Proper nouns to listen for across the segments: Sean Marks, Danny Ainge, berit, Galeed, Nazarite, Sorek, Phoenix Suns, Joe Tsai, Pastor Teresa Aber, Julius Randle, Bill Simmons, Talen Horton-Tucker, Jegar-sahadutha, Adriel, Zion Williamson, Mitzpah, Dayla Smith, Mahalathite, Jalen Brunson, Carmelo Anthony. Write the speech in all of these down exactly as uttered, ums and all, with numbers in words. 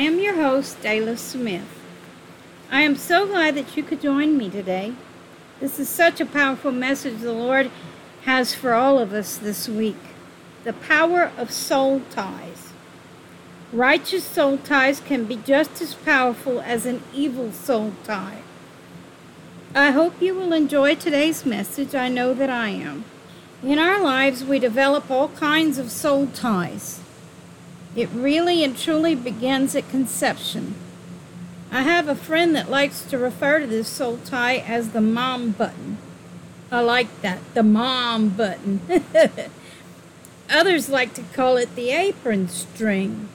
am your host, Dayla Smith. I am so glad that you could join me today. This is such a powerful message the Lord has for all of us this week. The power of soul ties. Righteous soul ties can be just as powerful as an evil soul tie. I hope you will enjoy today's message. I know that I am. In our lives, we develop all kinds of soul ties. It really and truly begins at conception. I have a friend that likes to refer to this soul tie as the mom button. I like that, the mom button. Others like to call it the apron string.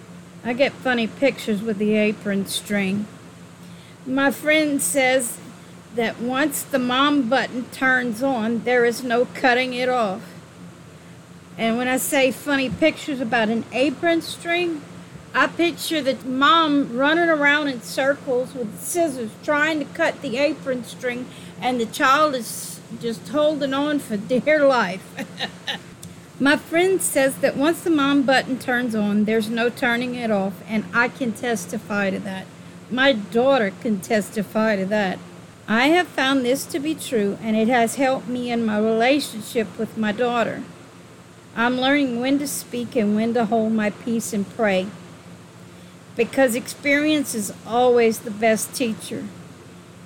I get funny pictures with the apron string. My friend says that once the mom button turns on, there is no cutting it off. And when I say funny pictures about an apron string, I picture the mom running around in circles with scissors trying to cut the apron string, and the child is just holding on for dear life. My friend says that once the mom button turns on, there's no turning it off, and I can testify to that. My daughter can testify to that. I have found this to be true, and it has helped me in my relationship with my daughter. I'm learning when to speak and when to hold my peace and pray, because experience is always the best teacher,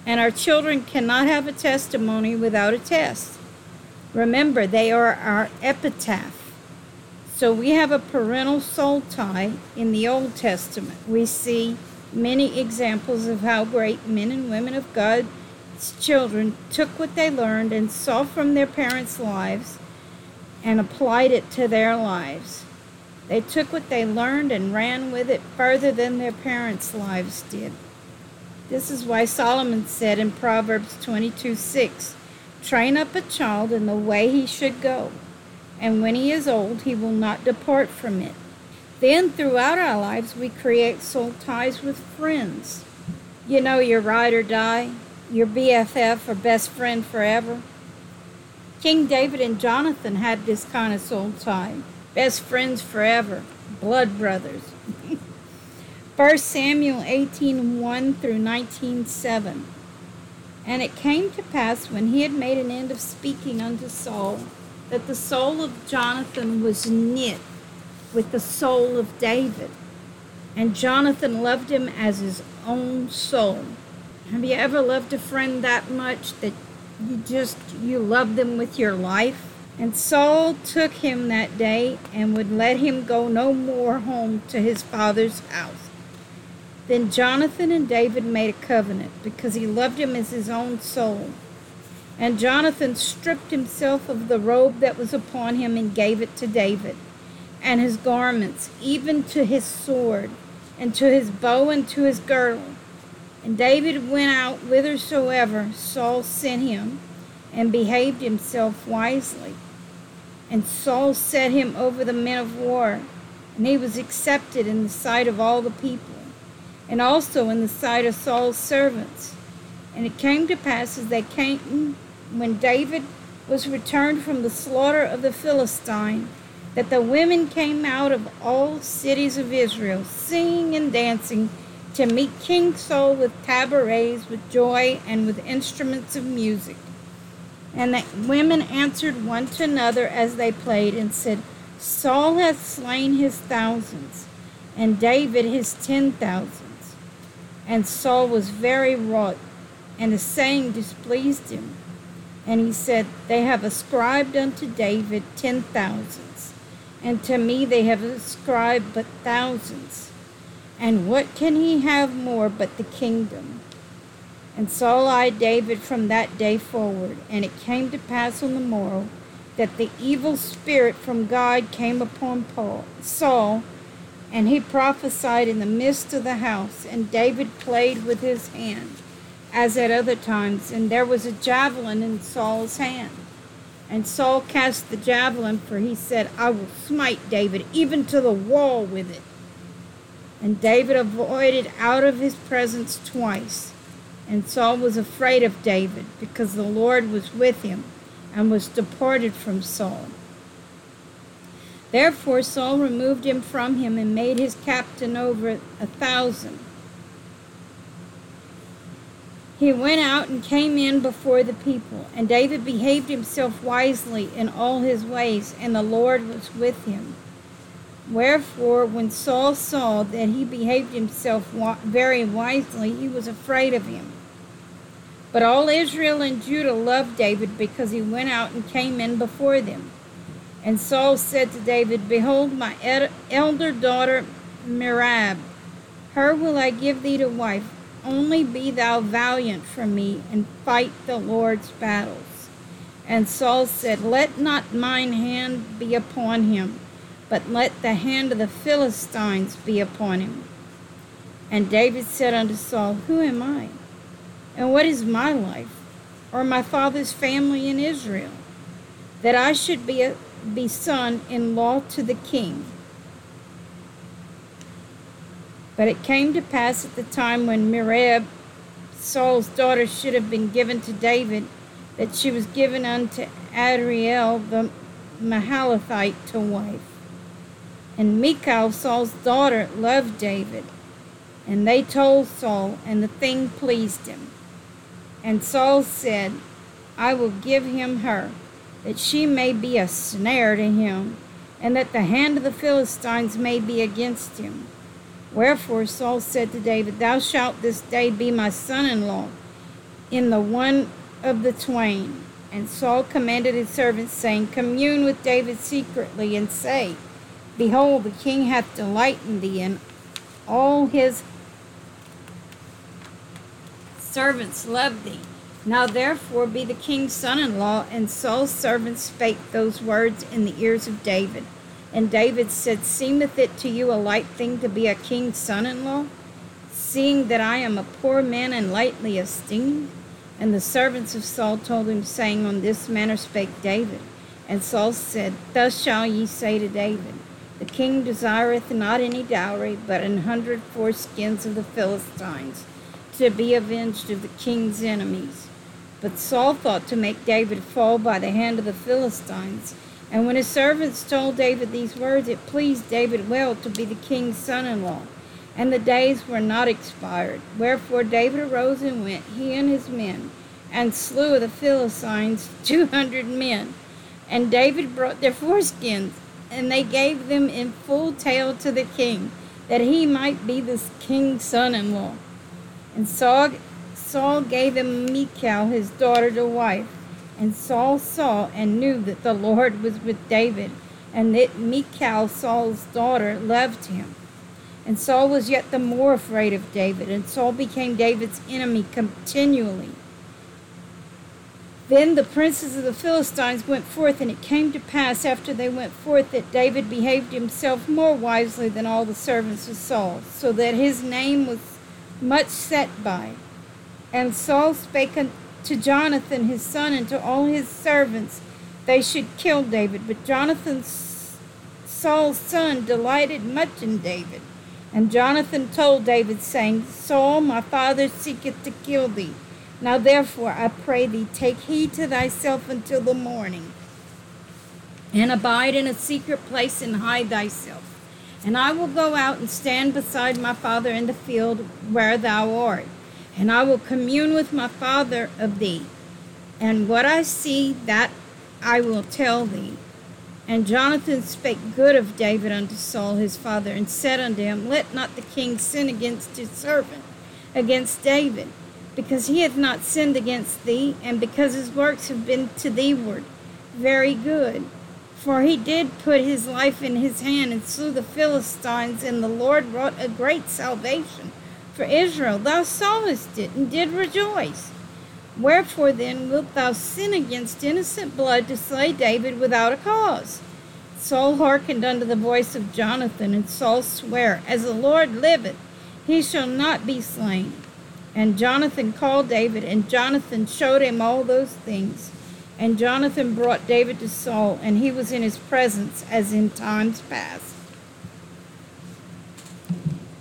and our children cannot have a testimony without a test. Remember, they are our epitaph. So we have a parental soul tie in the Old Testament. We see many examples of how great men and women of God children took what they learned and saw from their parents' lives and applied it to their lives. They took what they learned and ran with it further than their parents' lives did. This is why Solomon said in Proverbs twenty-two six, "Train up a child in the way he should go, and when he is old, he will not depart from it." Then throughout our lives, we create soul ties with friends. You know, your ride or die, your B F F or best friend forever. King David and Jonathan had this kind of soul tie. Best friends forever, blood brothers. First Samuel eighteen one through nineteen seven. And it came to pass, when he had made an end of speaking unto Saul, that the soul of Jonathan was knit with the soul of David, and Jonathan loved him as his own soul. Have you ever loved a friend that much that you just, you love them with your life? And Saul took him that day and would let him go no more home to his father's house. Then Jonathan and David made a covenant, because he loved him as his own soul. And Jonathan stripped himself of the robe that was upon him and gave it to David, and his garments, even to his sword, and to his bow, and to his girdle. And David went out whithersoever Saul sent him, and behaved himself wisely. And Saul set him over the men of war, and he was accepted in the sight of all the people, and also in the sight of Saul's servants. And it came to pass, as they came, when David was returned from the slaughter of the Philistine, that the women came out of all cities of Israel, singing and dancing, to meet King Saul with tabrets, with joy, and with instruments of music. And the women answered one to another as they played, and said, "Saul hath slain his thousands, and David his ten thousands." And Saul was very wroth, and the saying displeased him. And he said, "They have ascribed unto David ten thousands, and to me they have ascribed but thousands. And what can he have more but the kingdom?" And Saul eyed David from that day forward. And it came to pass on the morrow that the evil spirit from God came upon Paul, Saul, and he prophesied in the midst of the house. And David played with his hand, as at other times, and there was a javelin in Saul's hand. And Saul cast the javelin, for he said, "I will smite David, even to the wall with it." And David avoided out of his presence twice. And Saul was afraid of David, because the Lord was with him, and was departed from Saul. Therefore Saul removed him from him and made his captain over a thousand. He went out and came in before the people, and David behaved himself wisely in all his ways, and the Lord was with him. Wherefore, when Saul saw that he behaved himself very wisely, he was afraid of him. But all Israel and Judah loved David because he went out and came in before them. And Saul said to David, Behold, my ed- elder daughter Merab, her will I give thee to wife. Only be thou valiant for me, and fight the Lord's battles. And Saul said, Let not mine hand be upon him, but let the hand of the Philistines be upon him. And David said unto Saul, Who am I? And what is my life, or my father's family in Israel, that I should be, a, be son-in-law to the king? But it came to pass at the time when Merab, Saul's daughter, should have been given to David, that she was given unto Adriel the Mahalathite to wife. And Michal, Saul's daughter, loved David. And they told Saul, and the thing pleased him. And Saul said, I will give him her, that she may be a snare to him, and that the hand of the Philistines may be against him. Wherefore Saul said to David, Thou shalt this day be my son-in-law, in the one of the twain. And Saul commanded his servants, saying, Commune with David secretly, and say, Behold, the king hath delight in thee, and all his servants love thee. Now therefore be the king's son-in-law. And Saul's servants spake those words in the ears of David. And David said, Seemeth it to you a light thing to be a king's son-in-law, seeing that I am a poor man and lightly esteemed? And the servants of Saul told him, saying, On this manner spake David. And Saul said, Thus shall ye say to David, The king desireth not any dowry, but an hundred foreskins of the Philistines, to be avenged of the king's enemies. But Saul thought to make David fall by the hand of the Philistines. And when his servants told David these words, it pleased David well to be the king's son-in-law. And the days were not expired. Wherefore David arose and went, he and his men, and slew of the Philistines two hundred men. And David brought their foreskins, and they gave them in full tale to the king, that he might be the king's son-in-law. And Saul, Saul gave him Michal, his daughter, to wife. And Saul saw and knew that the Lord was with David, and that Michal, Saul's daughter, loved him. And Saul was yet the more afraid of David, and Saul became David's enemy continually. Then the princes of the Philistines went forth, and it came to pass after they went forth that David behaved himself more wisely than all the servants of Saul, so that his name was much set by. And Saul spake unto to Jonathan his son and to all his servants, they should kill David. But Jonathan, Saul's son, delighted much in David. And Jonathan told David, saying, Saul, my father, seeketh to kill thee. Now therefore, I pray thee, take heed to thyself until the morning, and abide in a secret place, and hide thyself. And I will go out and stand beside my father in the field where thou art. And I will commune with my father of thee, and what I see, that I will tell thee. And Jonathan spake good of David unto Saul his father, and said unto him, Let not the king sin against his servant, against David, because he hath not sinned against thee, and because his works have been to theeward very good. For he did put his life in his hand, and slew the Philistines, and the Lord wrought a great salvation for Israel. Thou sawest it, and did rejoice. Wherefore then wilt thou sin against innocent blood to slay David without a cause? Saul hearkened unto the voice of Jonathan, and Saul sware, As the Lord liveth, he shall not be slain. And Jonathan called David, and Jonathan showed him all those things. And Jonathan brought David to Saul, and he was in his presence as in times past.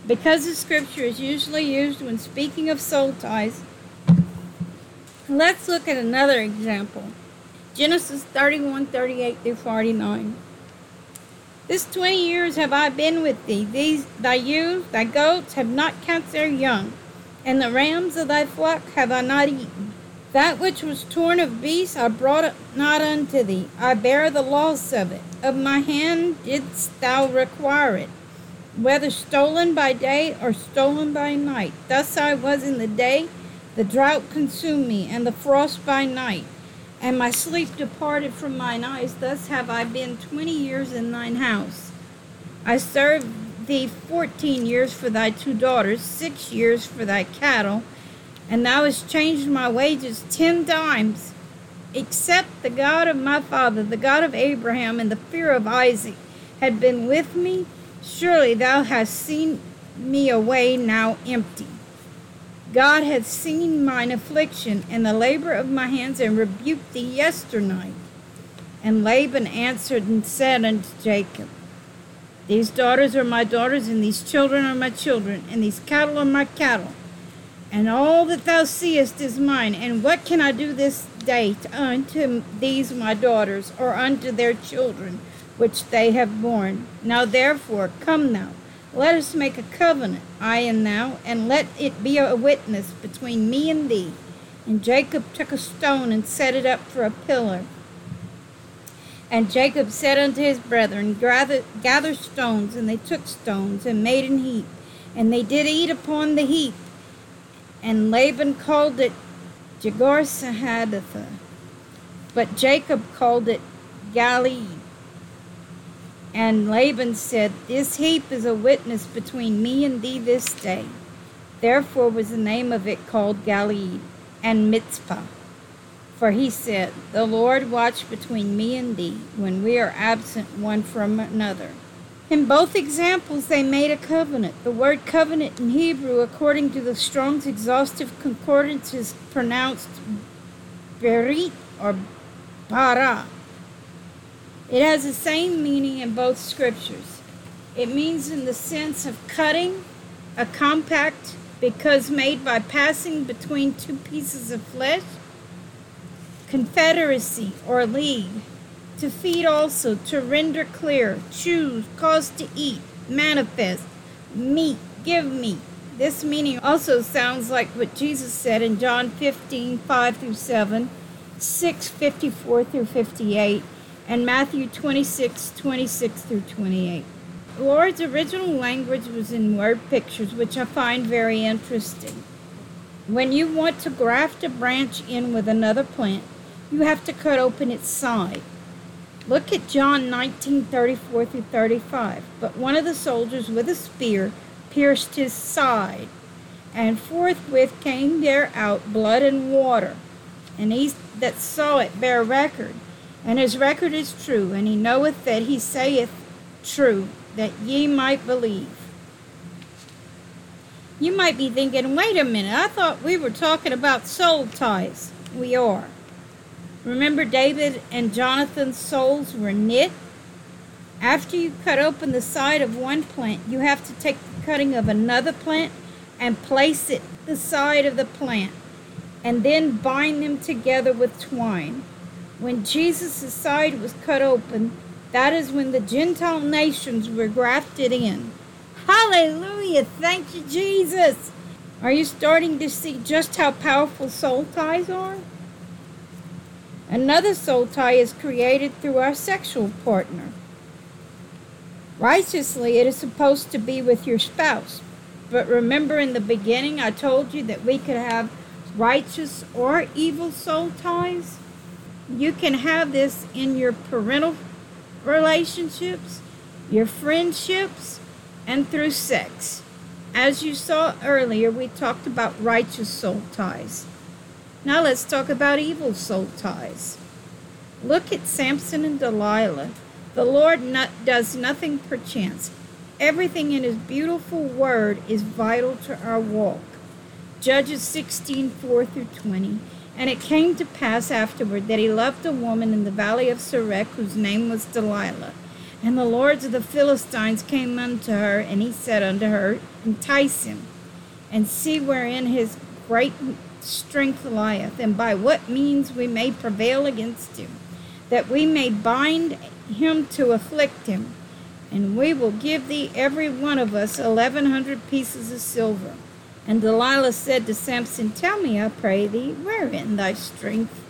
Because the scripture is usually used when speaking of soul ties, let's look at another example. Genesis thirty-one, thirty-eight through forty-nine. This twenty years have I been with thee. These thy ewes, thy goats, have not cast their young, and the rams of thy flock have I not eaten. That which was torn of beasts I brought not unto thee. I bear the loss of it. Of my hand didst thou require it, whether stolen by day or stolen by night. Thus I was in the day, the drought consumed me, and the frost by night, and my sleep departed from mine eyes. Thus have I been twenty years in thine house. I served thee fourteen years for thy two daughters, six years for thy cattle, and thou hast changed my wages ten times. Except the God of my father, the God of Abraham, and the fear of Isaac had been with me, surely thou hast seen me away now empty. God hath seen mine affliction and the labor of my hands, and rebuked thee yesternight. And Laban answered and said unto Jacob, These daughters are my daughters, and these children are my children, and these cattle are my cattle. And all that thou seest is mine. And what can I do this day unto these my daughters, or unto their children, which they have borne? Now therefore, come thou, let us make a covenant, I and thou, and let it be a witness between me and thee. And Jacob took a stone and set it up for a pillar. And Jacob said unto his brethren, Gather, gather stones. And they took stones and made an heap. And they did eat upon the heap. And Laban called it Jegar-sahadutha, but Jacob called it Galeed. And Laban said, This heap is a witness between me and thee this day. Therefore was the name of it called Galeed, and Mitzpah. For he said, The Lord watch between me and thee, when we are absent one from another. In both examples they made a covenant. The word covenant in Hebrew, according to the Strong's exhaustive concordance, is pronounced berit or bara. It has the same meaning in both scriptures. It means in the sense of cutting, a compact, because made by passing between two pieces of flesh, confederacy or league, to feed also, to render clear, choose, cause to eat, manifest, meat, give meat. This meaning also sounds like what Jesus said in John fifteen, five through seven, six, fifty-four through fifty-eight, and Matthew twenty-six, twenty-six through twenty-eight. The Lord's original language was in word pictures, which I find very interesting. When you want to graft a branch in with another plant, you have to cut open its side. Look at John nineteen, thirty-four through thirty-five. But one of the soldiers with a spear pierced his side, and forthwith came there out blood and water. And he that saw it bare record, and his record is true, and he knoweth that he saith true, that ye might believe. You might be thinking, wait a minute, I thought we were talking about soul ties. We are. Remember David and Jonathan's souls were knit? After you cut open the side of one plant, you have to take the cutting of another plant and place it the side of the plant, and then bind them together with twine. When Jesus' side was cut open, that is when the Gentile nations were grafted in. Hallelujah! Thank you, Jesus! Are you starting to see just how powerful soul ties are? Another soul tie is created through our sexual partner. Righteously, it is supposed to be with your spouse. But remember in the beginning, I told you that we could have righteous or evil soul ties? You can have this in your parental relationships, your friendships, and through sex. As you saw earlier, we talked about righteous soul ties. Now let's talk about evil soul ties. Look at Samson and Delilah. The Lord not, does nothing perchance. Everything in his beautiful word is vital to our walk. Judges sixteen, four through twenty. And it came to pass afterward that he loved a woman in the valley of Sorek, whose name was Delilah. And the lords of the Philistines came unto her, and he said unto her, Entice him, and see wherein his great strength lieth, and by what means we may prevail against him, that we may bind him to afflict him. and we will give thee every one of us eleven hundred pieces of silver. And Delilah said to Samson, Tell me, I pray thee, wherein thy strength,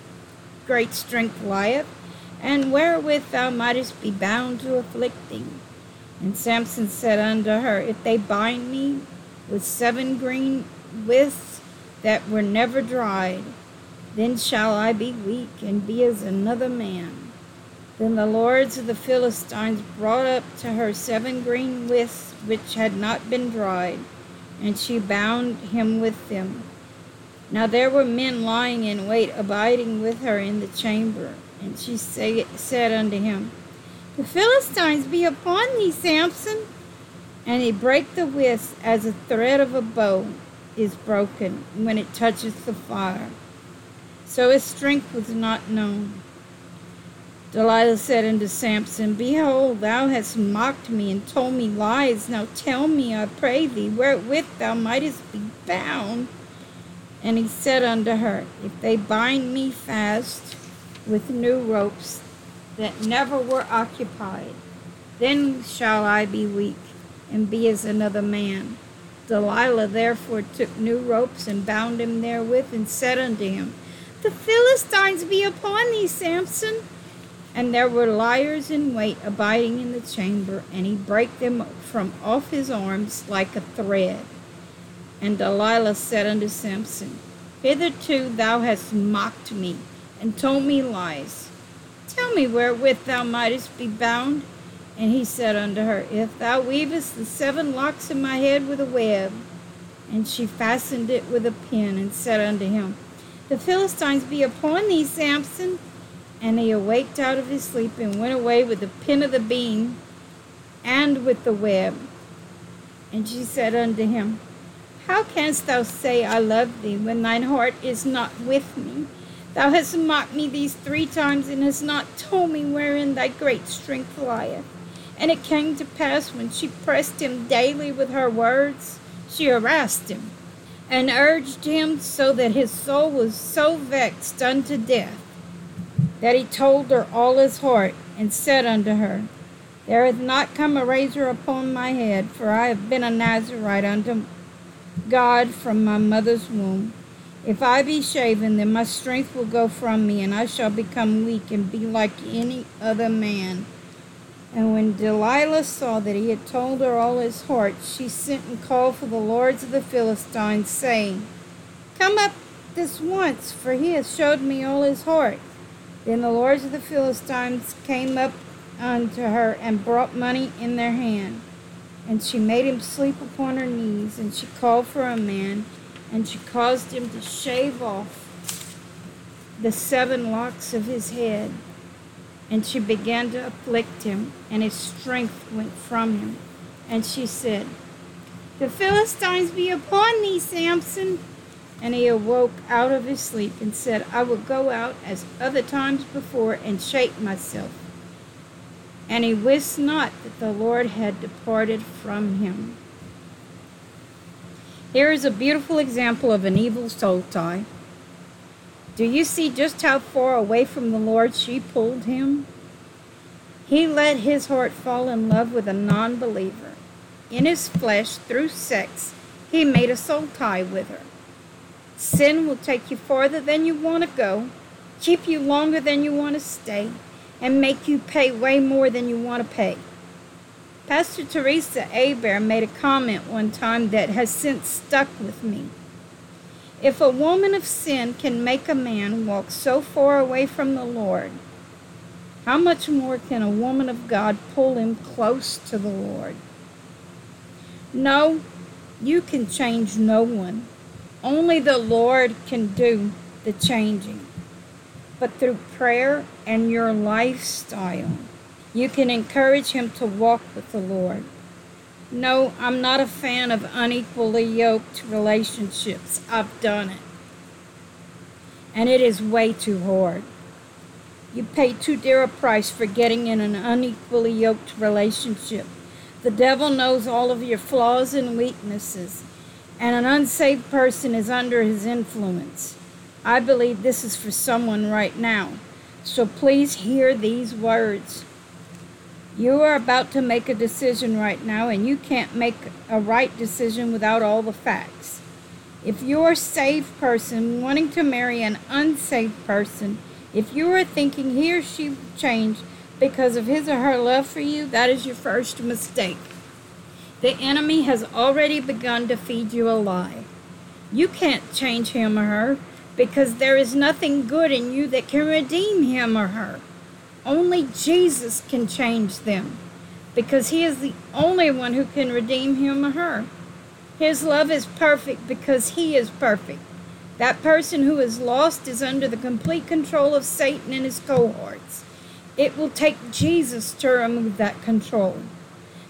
great strength lieth, and wherewith thou mightest be bound to afflict thee. And Samson said unto her, If they bind me with seven green withs that were never dried, then shall I be weak, and be as another man. Then the lords of the Philistines brought up to her seven green withs which had not been dried, and she bound him with them. Now there were men lying in wait, abiding with her in the chamber. And she say, said unto him, The Philistines be upon thee, Samson. And he brake the withs as a thread of a bow is broken when it toucheth the fire. So his strength was not known. Delilah said unto Samson, Behold, thou hast mocked me and told me lies. Now tell me, I pray thee, wherewith thou mightest be bound. And he said unto her, If they bind me fast with new ropes that never were occupied, then shall I be weak, and be as another man. Delilah therefore took new ropes, and bound him therewith, and said unto him, The Philistines be upon thee, Samson. And there were liars in wait, abiding in the chamber, and he brake them from off his arms like a thread. And Delilah said unto Samson, Hitherto thou hast mocked me, and told me lies. Tell me wherewith thou mightest be bound. And he said unto her, If thou weavest the seven locks of my head with a web. And she fastened it with a pin, and said unto him, The Philistines be upon thee, Samson. And he awaked out of his sleep, and went away with the pin of the beam, and with the web. And she said unto him, How canst thou say, I love thee, when thine heart is not with me? Thou hast mocked me these three times, and hast not told me wherein thy great strength lieth. And it came to pass, when she pressed him daily with her words, she harassed him, and urged him, so that his soul was so vexed unto death, that he told her all his heart, and said unto her, There hath not come a razor upon my head, for I have been a Nazarite unto God from my mother's womb. If I be shaven, then my strength will go from me, and I shall become weak, and be like any other man. And when Delilah saw that he had told her all his heart, she sent and called for the lords of the Philistines, saying, Come up this once, for he hath showed me all his heart. Then the lords of the Philistines came up unto her, and brought money in their hand. And she made him sleep upon her knees, and she called for a man, and she caused him to shave off the seven locks of his head. And she began to afflict him, and his strength went from him. And she said, The Philistines be upon thee, Samson. And he awoke out of his sleep, and said, I will go out as other times before, and shake myself. And he wist not that the Lord had departed from him. Here is a beautiful example of an evil soul tie. Do you see just how far away from the Lord she pulled him? He let his heart fall in love with a non-believer. In his flesh, through sex, he made a soul tie with her. Sin will take you farther than you want to go, keep you longer than you want to stay, and make you pay way more than you want to pay. Pastor Teresa Aber made a comment one time that has since stuck with me. If a woman of sin can make a man walk so far away from the Lord, how much more can a woman of God pull him close to the Lord? No, you can change no one. Only the Lord can do the changing. But through prayer and your lifestyle, you can encourage him to walk with the Lord. No, I'm not a fan of unequally yoked relationships. I've done it. And it is way too hard. You pay too dear a price for getting in an unequally yoked relationship. The devil knows all of your flaws and weaknesses, and an unsaved person is under his influence. I believe this is for someone right now. So please hear these words. You are about to make a decision right now, and you can't make a right decision without all the facts. If you're a safe person wanting to marry an unsafe person, if you are thinking he or she will change because of his or her love for you, that is your first mistake. The enemy has already begun to feed you a lie. You can't change him or her because there is nothing good in you that can redeem him or her. Only Jesus can change them because he is the only one who can redeem him or her. His love is perfect because he is perfect. That person who is lost is under the complete control of Satan and his cohorts. It will take Jesus to remove that control.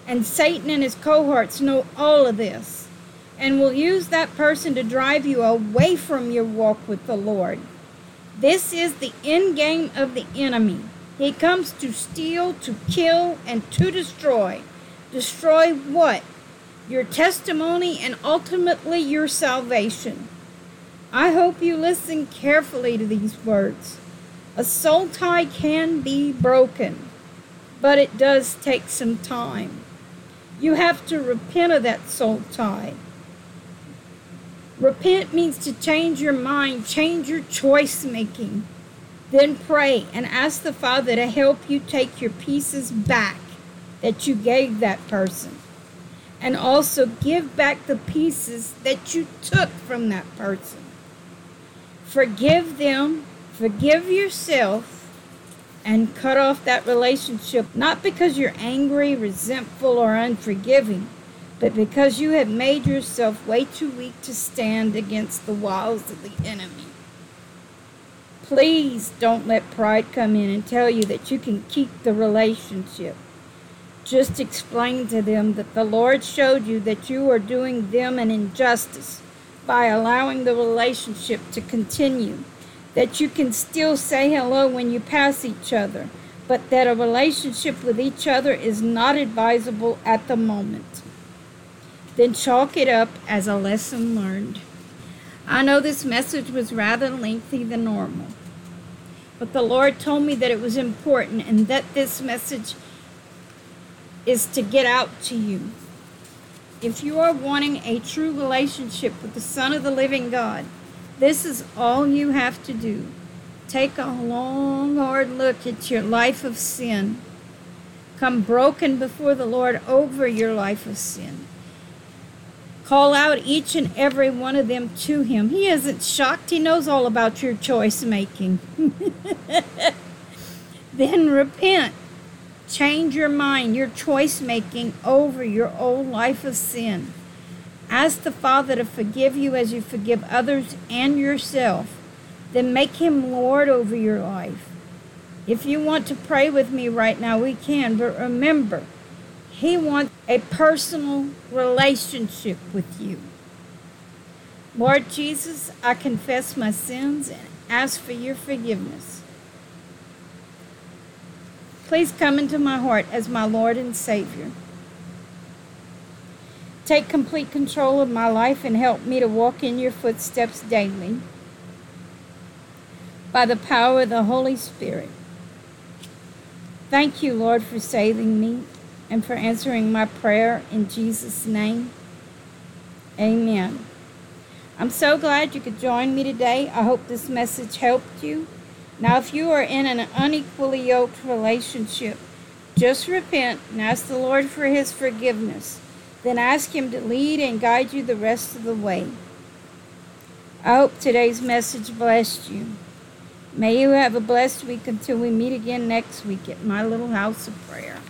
And Satan and his cohorts know all of this and will use that person to drive you away from your walk with the Lord. This is the end game of the enemy. He comes to steal, to kill, and to destroy. Destroy what? Your testimony and ultimately your salvation. I hope you listen carefully to these words. A soul tie can be broken, but it does take some time. You have to repent of that soul tie. Repent means to change your mind, change your choice making. Then pray and ask the Father to help you take your pieces back that you gave that person. And also give back the pieces that you took from that person. Forgive them, forgive yourself, and cut off that relationship, not because you're angry, resentful, or unforgiving, but because you have made yourself way too weak to stand against the wiles of the enemy. Please don't let pride come in and tell you that you can keep the relationship. Just explain to them that the Lord showed you that you are doing them an injustice by allowing the relationship to continue, that you can still say hello when you pass each other, but that a relationship with each other is not advisable at the moment. Then chalk it up as a lesson learned. I know this message was rather lengthy than normal, but the Lord told me that it was important and that this message is to get out to you. If you are wanting a true relationship with the Son of the Living God, this is all you have to do. Take a long, hard look at your life of sin. Come broken before the Lord over your life of sin. Call out each and every one of them to him. He isn't shocked. He knows all about your choice making. Then repent. Change your mind, your choice-making over your old life of sin. Ask the Father to forgive you as you forgive others and yourself. Then make him Lord over your life. If you want to pray with me right now, we can. But remember, he wants a personal relationship with you. Lord Jesus, I confess my sins and ask for your forgiveness. Please come into my heart as my Lord and Savior. Take complete control of my life and help me to walk in your footsteps daily by the power of the Holy Spirit. Thank you, Lord, for saving me and for answering my prayer in Jesus' name. Amen. I'm so glad you could join me today. I hope this message helped you. Now, if you are in an unequally yoked relationship, just repent and ask the Lord for his forgiveness. Then ask him to lead and guide you the rest of the way. I hope today's message blessed you. May you have a blessed week until we meet again next week at My Little House of Prayer.